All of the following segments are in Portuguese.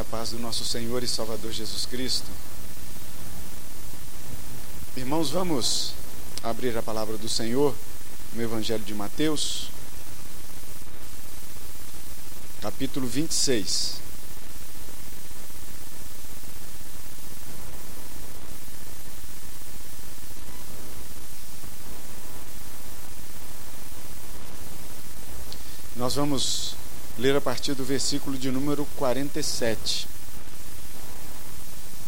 A paz do nosso Senhor e Salvador Jesus Cristo. Irmãos, vamos abrir a palavra do Senhor no Evangelho de Mateus, capítulo 26. Nós vamos ler a partir do versículo de número 47.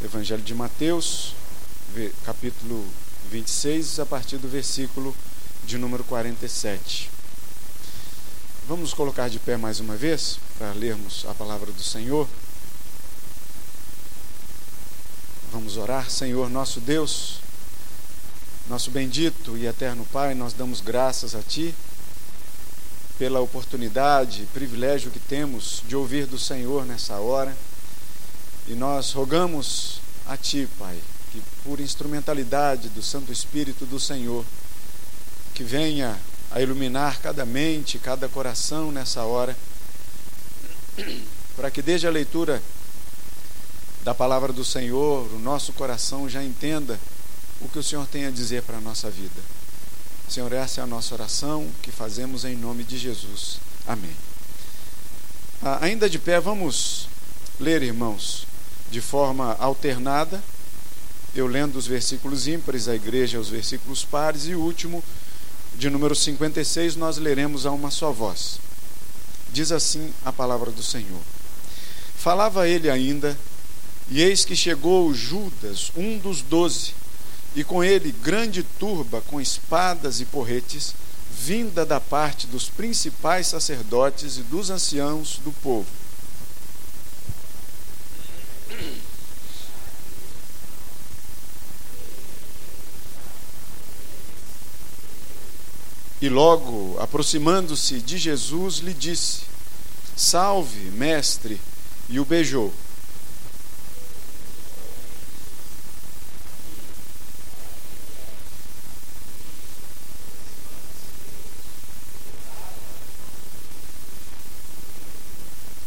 Evangelho de Mateus, capítulo 26, a partir do versículo de número 47. Vamos colocar de pé mais uma vez, para lermos a palavra do Senhor. Vamos orar. Senhor, nosso Deus, nosso bendito e eterno Pai, nós damos graças a Ti, pela oportunidade e privilégio que temos de ouvir do Senhor nessa hora, e nós rogamos a Ti, Pai, que por instrumentalidade do Santo Espírito do Senhor, que venha a iluminar cada mente, cada coração nessa hora, para que desde a leitura da palavra do Senhor, o nosso coração já entenda o que o Senhor tem a dizer para a nossa vida. Senhor, essa é a nossa oração, que fazemos em nome de Jesus. Amém. Ainda de pé, vamos ler, irmãos, de forma alternada, eu lendo os versículos ímpares, a igreja os versículos pares, e o último, de número 56, nós leremos a uma só voz. Diz assim a palavra do Senhor. Falava ele ainda, e eis que chegou Judas, um dos 12, e com ele grande turba com espadas e porretes, vinda da parte dos principais sacerdotes e dos anciãos do povo. E logo, aproximando-se de Jesus, lhe disse: Salve, mestre, e o beijou.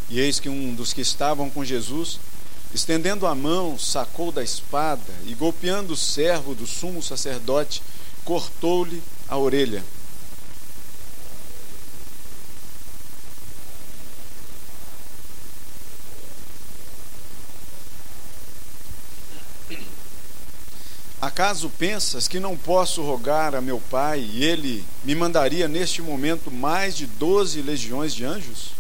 E eis que um dos que estavam com Jesus, estendendo a mão, sacou da espada e, golpeando o servo do sumo sacerdote, cortou-lhe a orelha. Acaso pensas que não posso rogar a meu Pai e ele me mandaria neste momento mais de 12 legiões de anjos?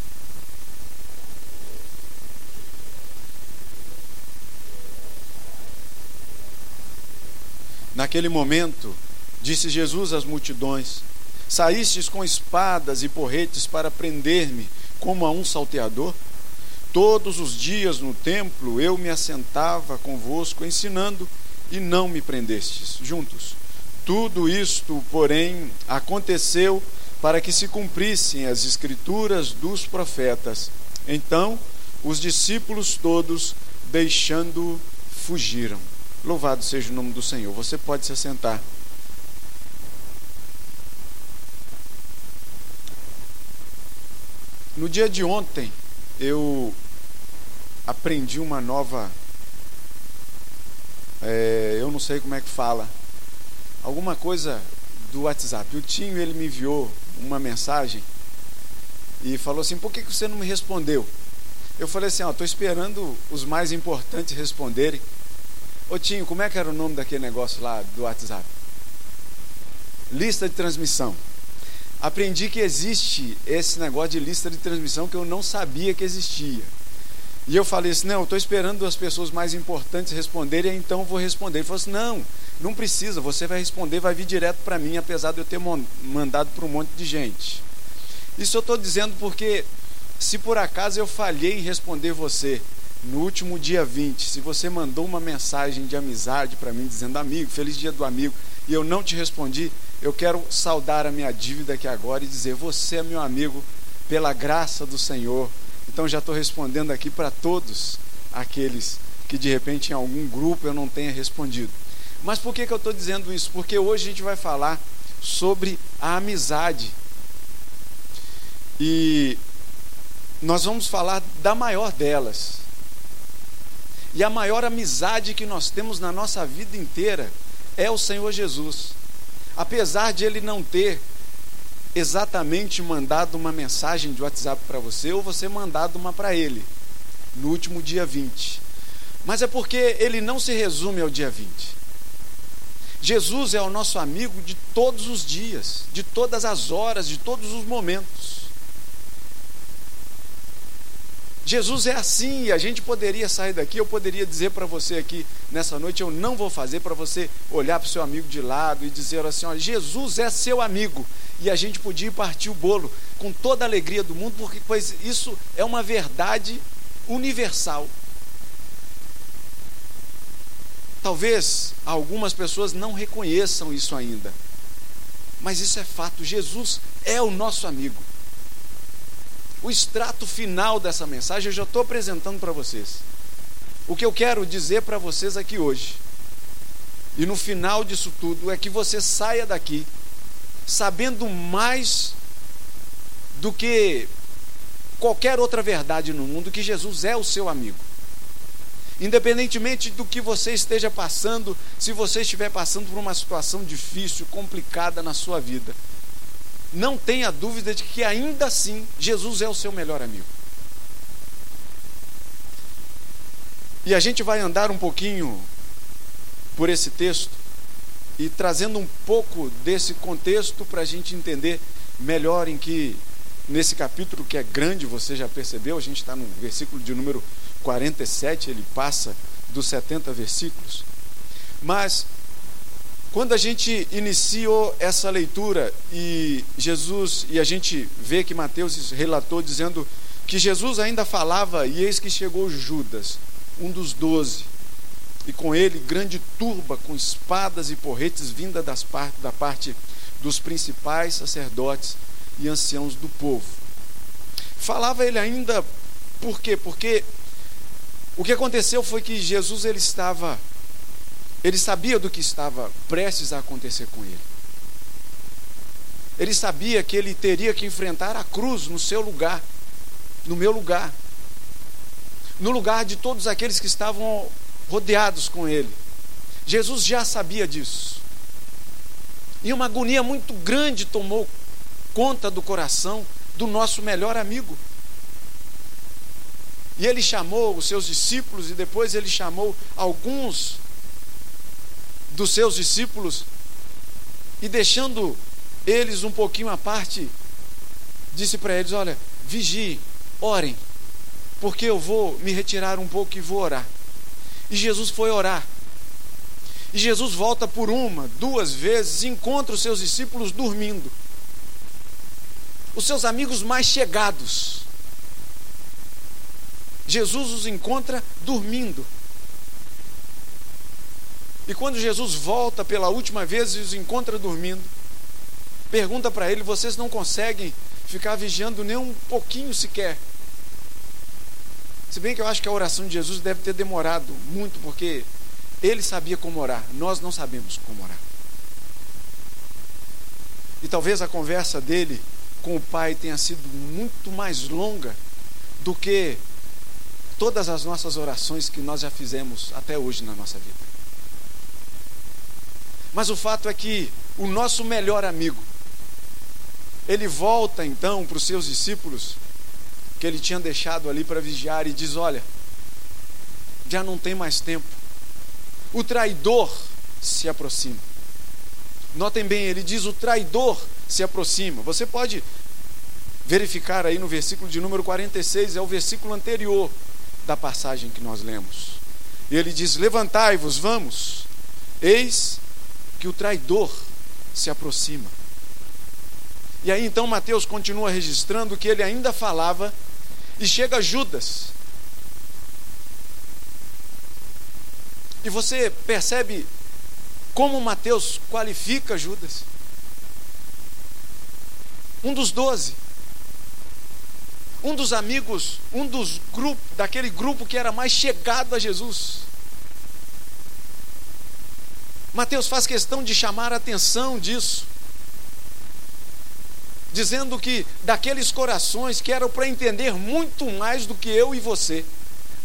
Naquele momento, disse Jesus às multidões: Saístes com espadas e porretes para prender-me como a um salteador? Todos os dias no templo eu me assentava convosco ensinando, e não me prendestes juntos. Tudo isto, porém, aconteceu para que se cumprissem as escrituras dos profetas. Então, os discípulos todos, deixando-o, fugiram. Louvado seja o nome do Senhor. Você pode se assentar. No dia de ontem, eu aprendi uma nova... eu não sei como é que fala. Alguma coisa do WhatsApp. O Tinho, ele me enviou uma mensagem e falou assim: por que você não me respondeu? Eu falei assim: estou esperando os mais importantes responderem. Ô Tinho, como é que era o nome daquele negócio lá do WhatsApp? Lista de transmissão. Aprendi que existe esse negócio de lista de transmissão que eu não sabia que existia. E eu falei assim: não, eu estou esperando as pessoas mais importantes responderem, então eu vou responder. Ele falou assim: não precisa, você vai responder, vai vir direto para mim, apesar de eu ter mandado para um monte de gente. Isso eu estou dizendo porque, se por acaso eu falhei em responder você, no último dia 20, se você mandou uma mensagem de amizade para mim, dizendo: amigo, feliz dia do amigo, e eu não te respondi, eu quero saldar a minha dívida aqui agora e dizer: você é meu amigo pela graça do Senhor. Então já estou respondendo aqui para todos aqueles que de repente em algum grupo eu não tenha respondido. Mas por que eu estou dizendo isso? Porque hoje a gente vai falar sobre a amizade, e nós vamos falar da maior delas, E a maior amizade que nós temos na nossa vida inteira é o Senhor Jesus. Apesar de Ele não ter exatamente mandado uma mensagem de WhatsApp para você, ou você mandado uma para Ele, no último dia 20. Mas é porque Ele não se resume ao dia 20. Jesus é o nosso amigo de todos os dias, de todas as horas, de todos os momentos. Jesus é assim, e a gente poderia sair daqui, eu poderia dizer para você aqui, nessa noite, eu não vou fazer, para você olhar para o seu amigo de lado e dizer assim, olha, Jesus é seu amigo, e a gente podia partir o bolo com toda a alegria do mundo, porque pois isso é uma verdade universal. Talvez algumas pessoas não reconheçam isso ainda, mas isso é fato, Jesus é o nosso amigo. O extrato final dessa mensagem eu já estou apresentando para vocês. O que eu quero dizer para vocês aqui hoje, e no final disso tudo, é que você saia daqui sabendo mais do que qualquer outra verdade no mundo, que Jesus é o seu amigo. Independentemente do que você esteja passando, se você estiver passando por uma situação difícil, complicada na sua vida, não tenha dúvida de que ainda assim Jesus é o seu melhor amigo. E a gente vai andar um pouquinho por esse texto e trazendo um pouco desse contexto para a gente entender melhor em que, nesse capítulo que é grande, você já percebeu, a gente está no versículo de número 47, ele passa dos 70 versículos. Mas quando a gente iniciou essa leitura e a gente vê que Mateus relatou dizendo que Jesus ainda falava, e eis que chegou Judas, um dos 12, e com ele grande turba com espadas e porretes vinda da parte dos principais sacerdotes e anciãos do povo. Falava ele ainda, por quê? Porque o que aconteceu foi que Jesus ele sabia do que estava prestes a acontecer com ele. Ele sabia que ele teria que enfrentar a cruz no seu lugar, no meu lugar, no lugar de todos aqueles que estavam rodeados com ele. Jesus já sabia disso. E uma agonia muito grande tomou conta do coração do nosso melhor amigo. E ele chamou os seus discípulos, e depois ele chamou alguns dos seus discípulos, e deixando eles um pouquinho à parte, disse para eles, olha, vigiem, orem, porque eu vou me retirar um pouco e vou orar. E Jesus foi orar, e Jesus volta por uma, duas vezes, e encontra os seus discípulos dormindo, os seus amigos mais chegados. Jesus os encontra dormindo. E quando Jesus volta pela última vez e os encontra dormindo, pergunta para ele, vocês não conseguem ficar vigiando nem um pouquinho sequer? Se bem que eu acho que a oração de Jesus deve ter demorado muito, porque ele sabia como orar, nós não sabemos como orar. E talvez a conversa dele com o Pai tenha sido muito mais longa do que todas as nossas orações que nós já fizemos até hoje na nossa vida. Mas o fato é que o nosso melhor amigo, ele volta então para os seus discípulos, que ele tinha deixado ali para vigiar, e diz, olha, já não tem mais tempo, o traidor se aproxima. Notem bem, ele diz, o traidor se aproxima. Você pode verificar aí no versículo de número 46, é o versículo anterior da passagem que nós lemos. E ele diz, levantai-vos, vamos, eis que o traidor se aproxima. E aí então Mateus continua registrando que ele ainda falava, e chega Judas. E você percebe como Mateus qualifica Judas? Um dos 12, um dos amigos, daquele grupo que era mais chegado a Jesus. Mateus faz questão de chamar a atenção disso, dizendo que daqueles corações que eram para entender muito mais do que eu e você,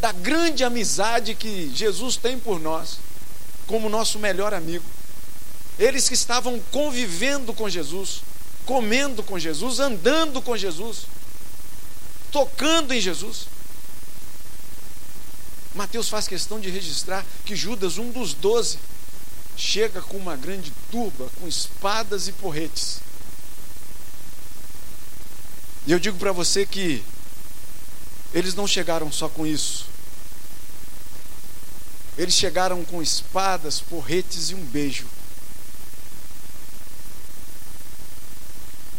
da grande amizade que Jesus tem por nós, como nosso melhor amigo. Eles que estavam convivendo com Jesus, comendo com Jesus, andando com Jesus, tocando em Jesus. Mateus faz questão de registrar que Judas, um dos 12, chega com uma grande turba, com espadas e porretes. E eu digo para você que eles não chegaram só com isso. Eles chegaram com espadas, porretes e um beijo.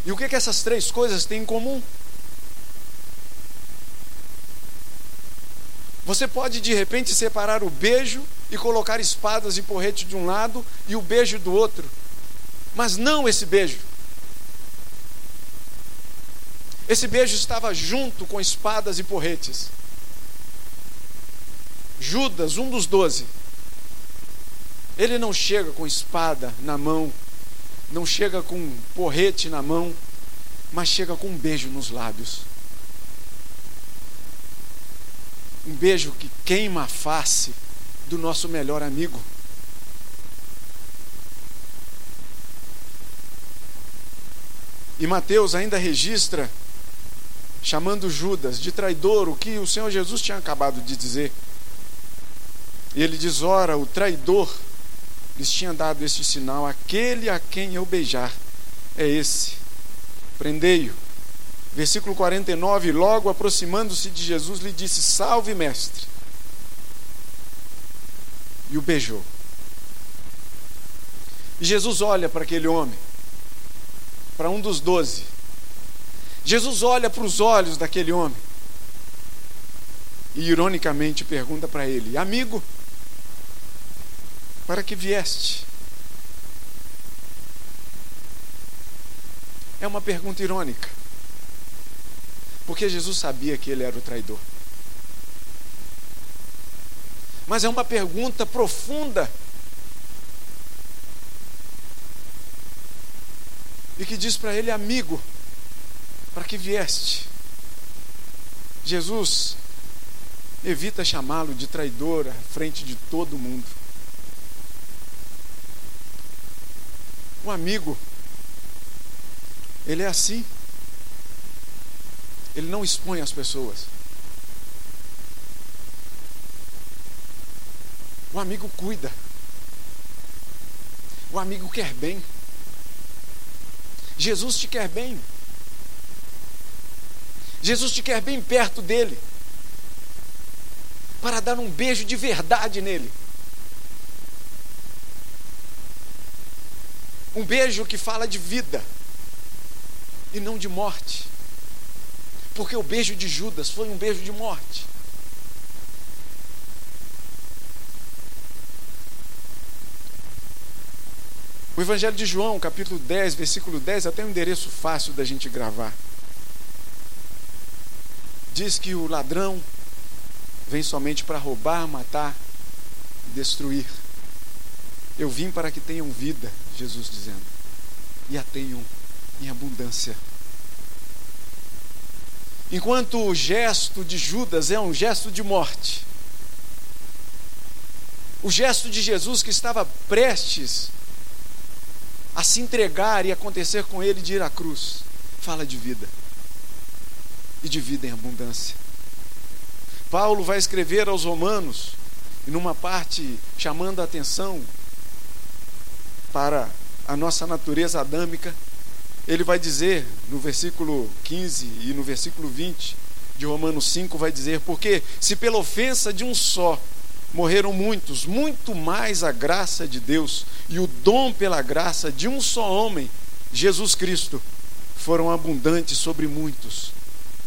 E o que que essas três coisas têm em comum? Você pode de repente separar o beijo e colocar espadas e porrete de um lado e o beijo do outro, mas não esse beijo. Esse beijo estava junto com espadas e porretes. Judas, um dos 12, ele não chega com espada na mão, não chega com porrete na mão, mas chega com um beijo nos lábios. Um beijo que queima a face do nosso melhor amigo. E Mateus ainda registra, chamando Judas de traidor, o que o Senhor Jesus tinha acabado de dizer. E ele diz: ora, o traidor lhes tinha dado este sinal: aquele a quem eu beijar é esse, prendei-o. Versículo 49, logo aproximando-se de Jesus, lhe disse: salve, mestre, e o beijou. E Jesus olha para aquele homem, para um dos 12, Jesus olha para os olhos daquele homem, e ironicamente pergunta para ele: amigo, para que vieste? É uma pergunta irônica, porque Jesus sabia que ele era o traidor. Mas é uma pergunta profunda e que diz para ele: amigo, para que vieste? Jesus evita chamá-lo de traidor à frente de todo mundo. O amigo, ele é assim. Ele não expõe as pessoas. O amigo cuida. O amigo quer bem. Jesus te quer bem. Jesus te quer bem perto dele, para dar um beijo de verdade nele. Um beijo que fala de vida e não de morte. Porque o beijo de Judas foi um beijo de morte. O Evangelho de João, capítulo 10, versículo 10, até um endereço fácil da gente gravar. Diz que o ladrão vem somente para roubar, matar e destruir. Eu vim para que tenham vida, Jesus dizendo, e a tenham em abundância. Enquanto o gesto de Judas é um gesto de morte, o gesto de Jesus, que estava prestes a se entregar e acontecer com ele de ir à cruz, fala de vida, e de vida em abundância. Paulo vai escrever aos Romanos, e numa parte chamando a atenção para a nossa natureza adâmica, ele vai dizer no versículo 15 e no versículo 20 de Romanos 5, vai dizer: porque se pela ofensa de um só morreram muitos, muito mais a graça de Deus e o dom pela graça de um só homem, Jesus Cristo, foram abundantes sobre muitos.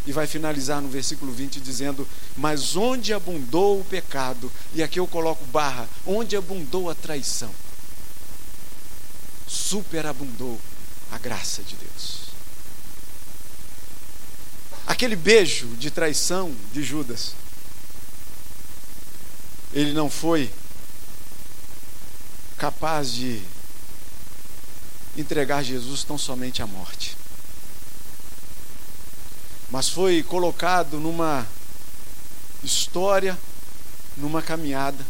E vai finalizar no versículo 20 dizendo: mas onde abundou o pecado, e aqui eu coloco barra, onde abundou a traição, superabundou a graça de Deus. Aquele beijo de traição de Judas, ele não foi capaz de entregar Jesus tão somente à morte, mas foi colocado numa história numa caminhada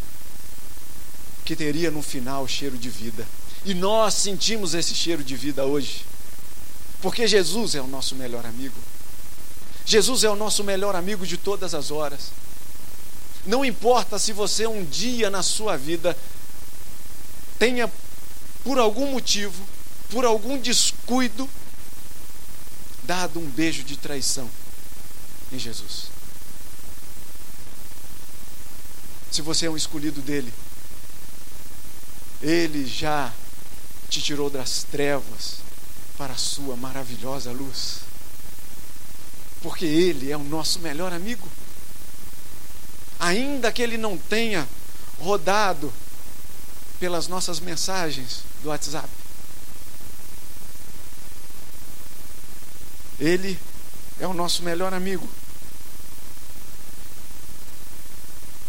que teria no final cheiro de vida. E nós sentimos esse cheiro de vida hoje, porque Jesus é o nosso melhor amigo. Jesus é o nosso melhor amigo de todas as horas. Não importa se você um dia na sua vida tenha, por algum motivo, por algum descuido, dado um beijo de traição em Jesus. Se você é um escolhido dele, ele já te tirou das trevas para a sua maravilhosa luz, porque ele é o nosso melhor amigo. Ainda que ele não tenha rodado pelas nossas mensagens do WhatsApp, ele é o nosso melhor amigo.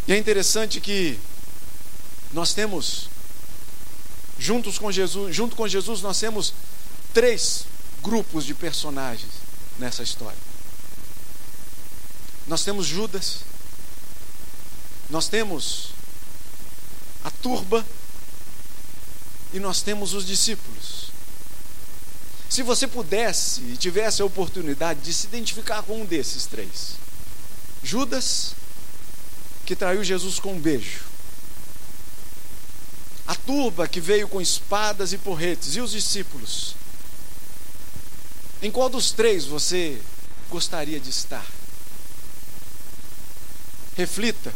E é interessante que nós temos, junto com Jesus, nós temos 3 grupos de personagens nessa história. Nós temos Judas, nós temos a turba e nós temos os discípulos. Se você pudesse e tivesse a oportunidade de se identificar com um desses 3: Judas, que traiu Jesus com um beijo; a turba, que veio com espadas e porretes; e os discípulos. Em qual dos 3 você gostaria de estar? Reflita.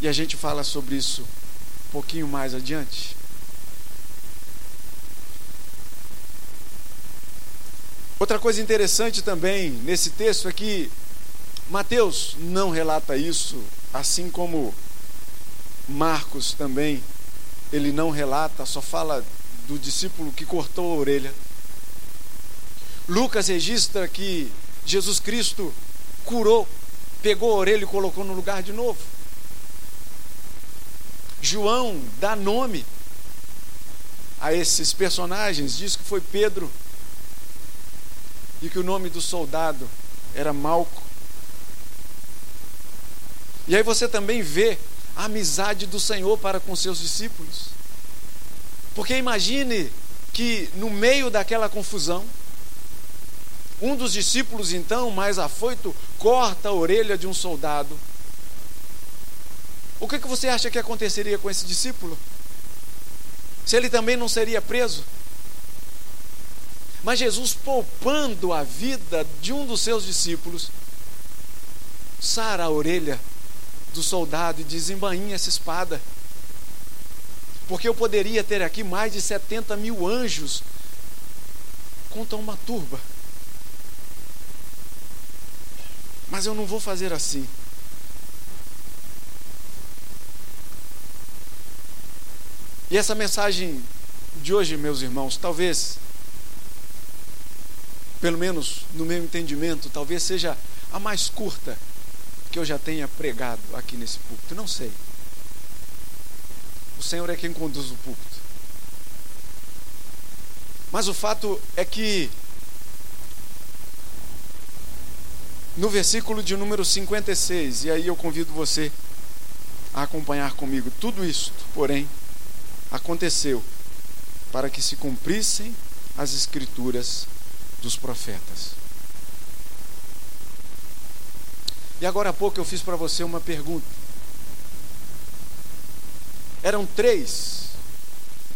E a gente fala sobre isso um pouquinho mais adiante. Outra coisa interessante também nesse texto é que Mateus não relata isso, assim como Marcos também, ele não relata, só fala do discípulo que cortou a orelha. Lucas registra que Jesus Cristo curou, pegou a orelha e colocou no lugar de novo. João dá nome a esses personagens, diz que foi Pedro e que o nome do soldado era Malco. E aí você também vê a amizade do Senhor para com seus discípulos, porque imagine que no meio daquela confusão, um dos discípulos, então, mais afoito, corta a orelha de um soldado. O que você acha que aconteceria com esse discípulo? Se ele também não seria preso? Mas Jesus, poupando a vida de um dos seus discípulos, sara a orelha do soldado e diz: embainha essa espada, porque eu poderia ter aqui mais de 70.000 anjos contra uma turba, mas eu não vou fazer assim. E essa mensagem de hoje, meus irmãos, talvez, pelo menos no meu entendimento, talvez seja a mais curta que eu já tenha pregado aqui nesse púlpito, não sei. O Senhor é quem conduz o púlpito. Mas o fato é que no versículo de número 56, e aí eu convido você a acompanhar comigo: tudo isto, porém, aconteceu para que se cumprissem as escrituras dos profetas. E agora há pouco eu fiz para você uma pergunta. Eram 3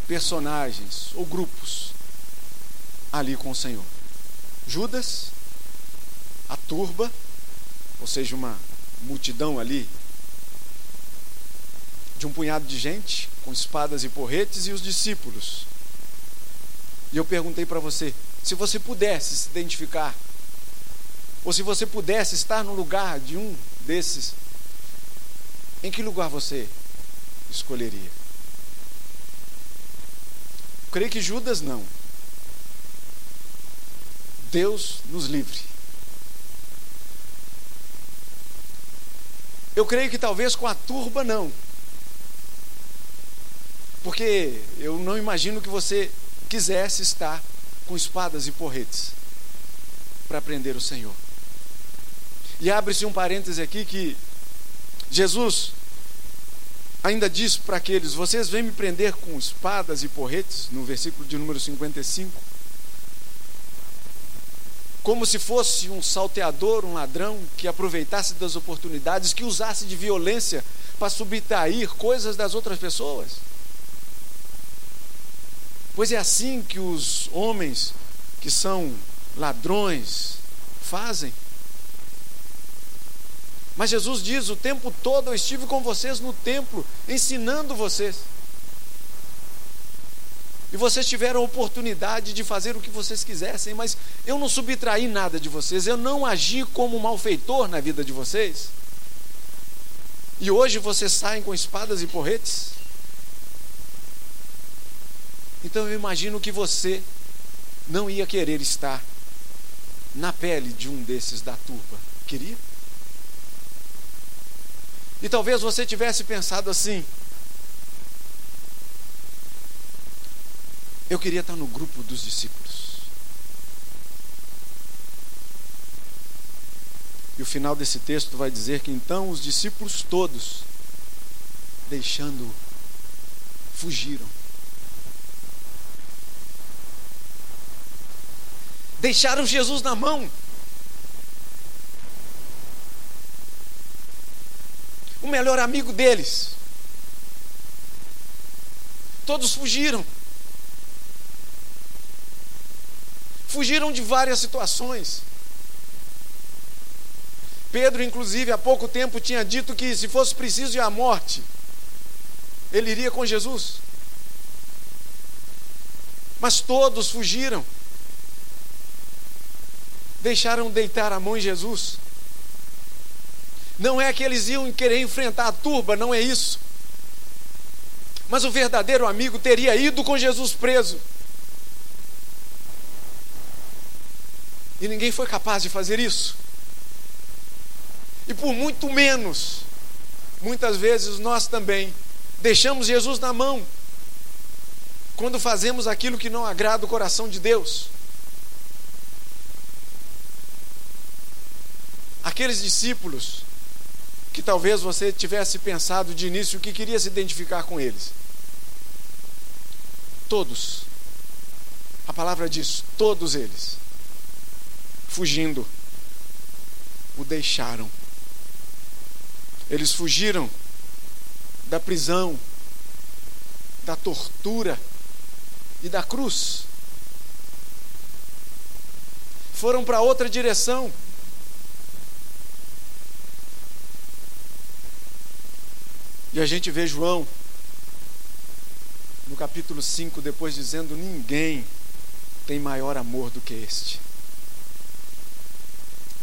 personagens ou grupos ali com o Senhor: Judas, a turba, ou seja, uma multidão ali de um punhado de gente, com espadas e porretes, e os discípulos. E eu perguntei para você, se você pudesse se identificar, ou se você pudesse estar no lugar de um desses, em que lugar você escolheria? Creio que Judas não. Deus nos livre. Eu creio que talvez com a turba não, porque eu não imagino que você quisesse estar com espadas e porretes para prender o Senhor. E abre-se um parêntese aqui que Jesus ainda diz para aqueles: vocês vêm me prender com espadas e porretes, no versículo de número 55, como se fosse um salteador, um ladrão que aproveitasse das oportunidades, que usasse de violência para subtrair coisas das outras pessoas. Pois é assim que os homens que são ladrões fazem. Mas Jesus diz: o tempo todo eu estive com vocês no templo, ensinando vocês, e vocês tiveram a oportunidade de fazer o que vocês quisessem, mas eu não subtraí nada de vocês, eu não agi como malfeitor na vida de vocês, e hoje vocês saem com espadas e porretes. Então eu imagino que você não ia querer estar na pele de um desses da turba, queria? E talvez você tivesse pensado assim: eu queria estar no grupo dos discípulos. E o final desse texto vai dizer que então os discípulos todos, deixando-o, fugiram. Deixaram Jesus na mão. O melhor amigo deles. Todos fugiram. Fugiram de várias situações. Pedro, inclusive, há pouco tempo tinha dito que se fosse preciso ir à morte, ele iria com Jesus. Mas todos fugiram. Deixaram deitar a mão em Jesus. Não é que eles iam querer enfrentar a turba, não é isso. Mas o verdadeiro amigo teria ido com Jesus preso. E ninguém foi capaz de fazer isso. E por muito menos, muitas vezes nós também deixamos Jesus na mão quando fazemos aquilo que não agrada o coração de Deus. Aqueles discípulos que talvez você tivesse pensado de início que queria se identificar com eles, todos, a palavra diz, todos eles, fugindo, o deixaram. Eles fugiram da prisão, da tortura e da cruz, foram para outra direção. E a gente vê João, no capítulo 5, depois dizendo: ninguém tem maior amor do que este,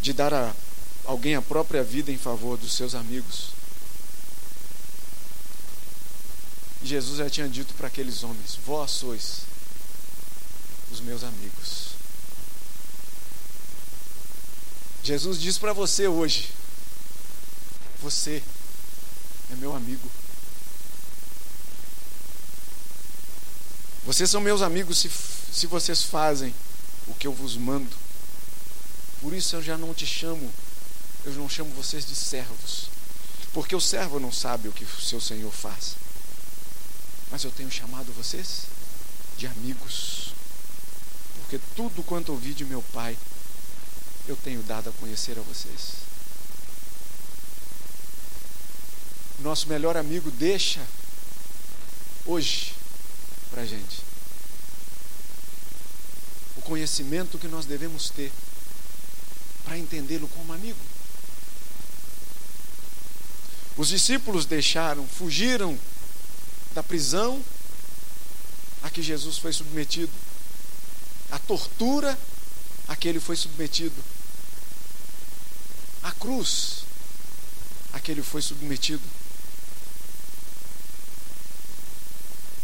de dar a alguém a própria vida em favor dos seus amigos. E Jesus já tinha dito para aqueles homens: vós sois os meus amigos. Jesus diz para você hoje: você é meu amigo. Vocês são meus amigos se vocês fazem o que eu vos mando. Por isso eu não chamo vocês de servos, porque o servo não sabe o que o seu Senhor faz. Mas eu tenho chamado vocês de amigos, porque tudo quanto ouvi de meu Pai, eu tenho dado a conhecer a vocês. Nosso melhor amigo deixa hoje para a gente o conhecimento que nós devemos ter para entendê-lo como amigo. Os discípulos deixaram, fugiram da prisão a que Jesus foi submetido, a tortura a que ele foi submetido, a cruz a que ele foi submetido.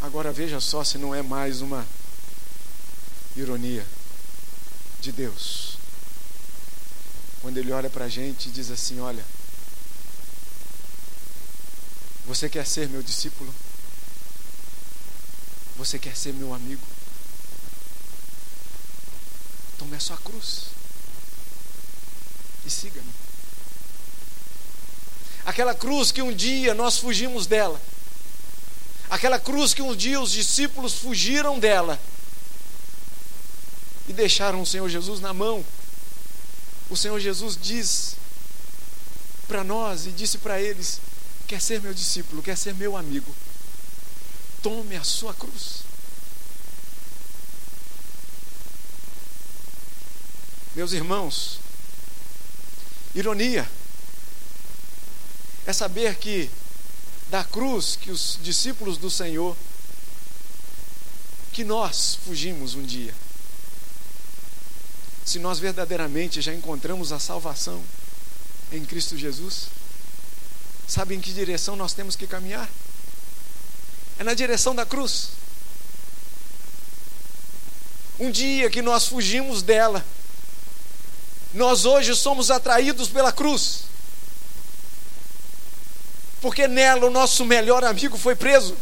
Agora veja só se não é mais uma ironia de Deus, quando ele olha para a gente e diz assim: olha, você quer ser meu discípulo? Você quer ser meu amigo? Tome a sua cruz e siga-me. Aquela cruz que um dia nós fugimos dela. Aquela cruz que um dia os discípulos fugiram dela e deixaram o Senhor Jesus na mão. O Senhor Jesus diz para nós e disse para eles: quer ser meu discípulo, quer ser meu amigo, tome a sua cruz. Meus irmãos, ironia é saber que da cruz que os discípulos do Senhor, que nós fugimos um dia, se nós verdadeiramente já encontramos a salvação em Cristo Jesus, sabe em que direção nós temos que caminhar? É na direção da cruz. Um dia que nós fugimos dela, nós hoje somos atraídos pela cruz, porque nela o nosso melhor amigo foi preso.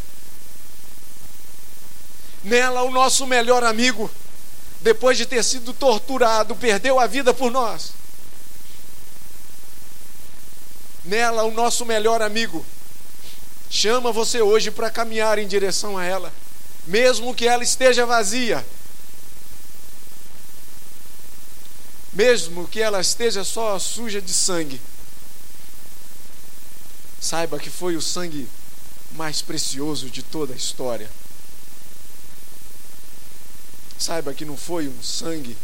Nela o nosso melhor amigo, depois de ter sido torturado, perdeu a vida por nós. Nela o nosso melhor amigo chama você hoje para caminhar em direção a ela, mesmo que ela esteja vazia, mesmo que ela esteja só suja de sangue. Saiba que foi o sangue mais precioso de toda a história. Saiba que não foi um sangue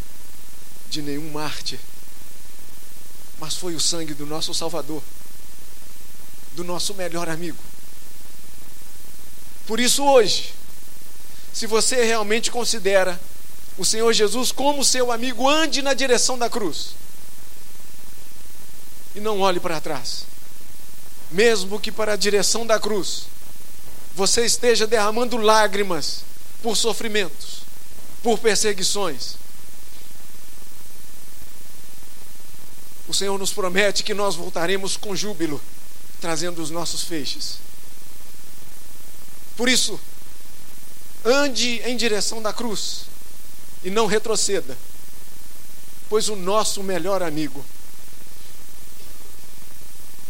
de nenhum mártir, mas foi o sangue do nosso Salvador, do nosso melhor amigo. Por isso hoje, se você realmente considera o Senhor Jesus como seu amigo, ande na direção da cruz e não olhe para trás. Mesmo que para a direção da cruz você esteja derramando lágrimas por sofrimentos, por perseguições, o Senhor nos promete que nós voltaremos com júbilo, trazendo os nossos feixes. Por isso, ande em direção da cruz e não retroceda, pois o nosso melhor amigo,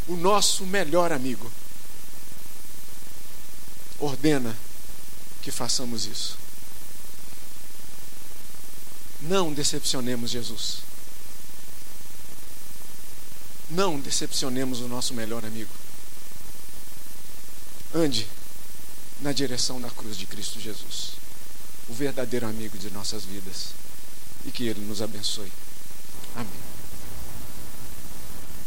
o nosso melhor amigo, ordena que façamos isso. Não decepcionemos Jesus. Não decepcionemos o nosso melhor amigo. Ande na direção da cruz de Cristo Jesus, o verdadeiro amigo de nossas vidas, e que Ele nos abençoe. Amém.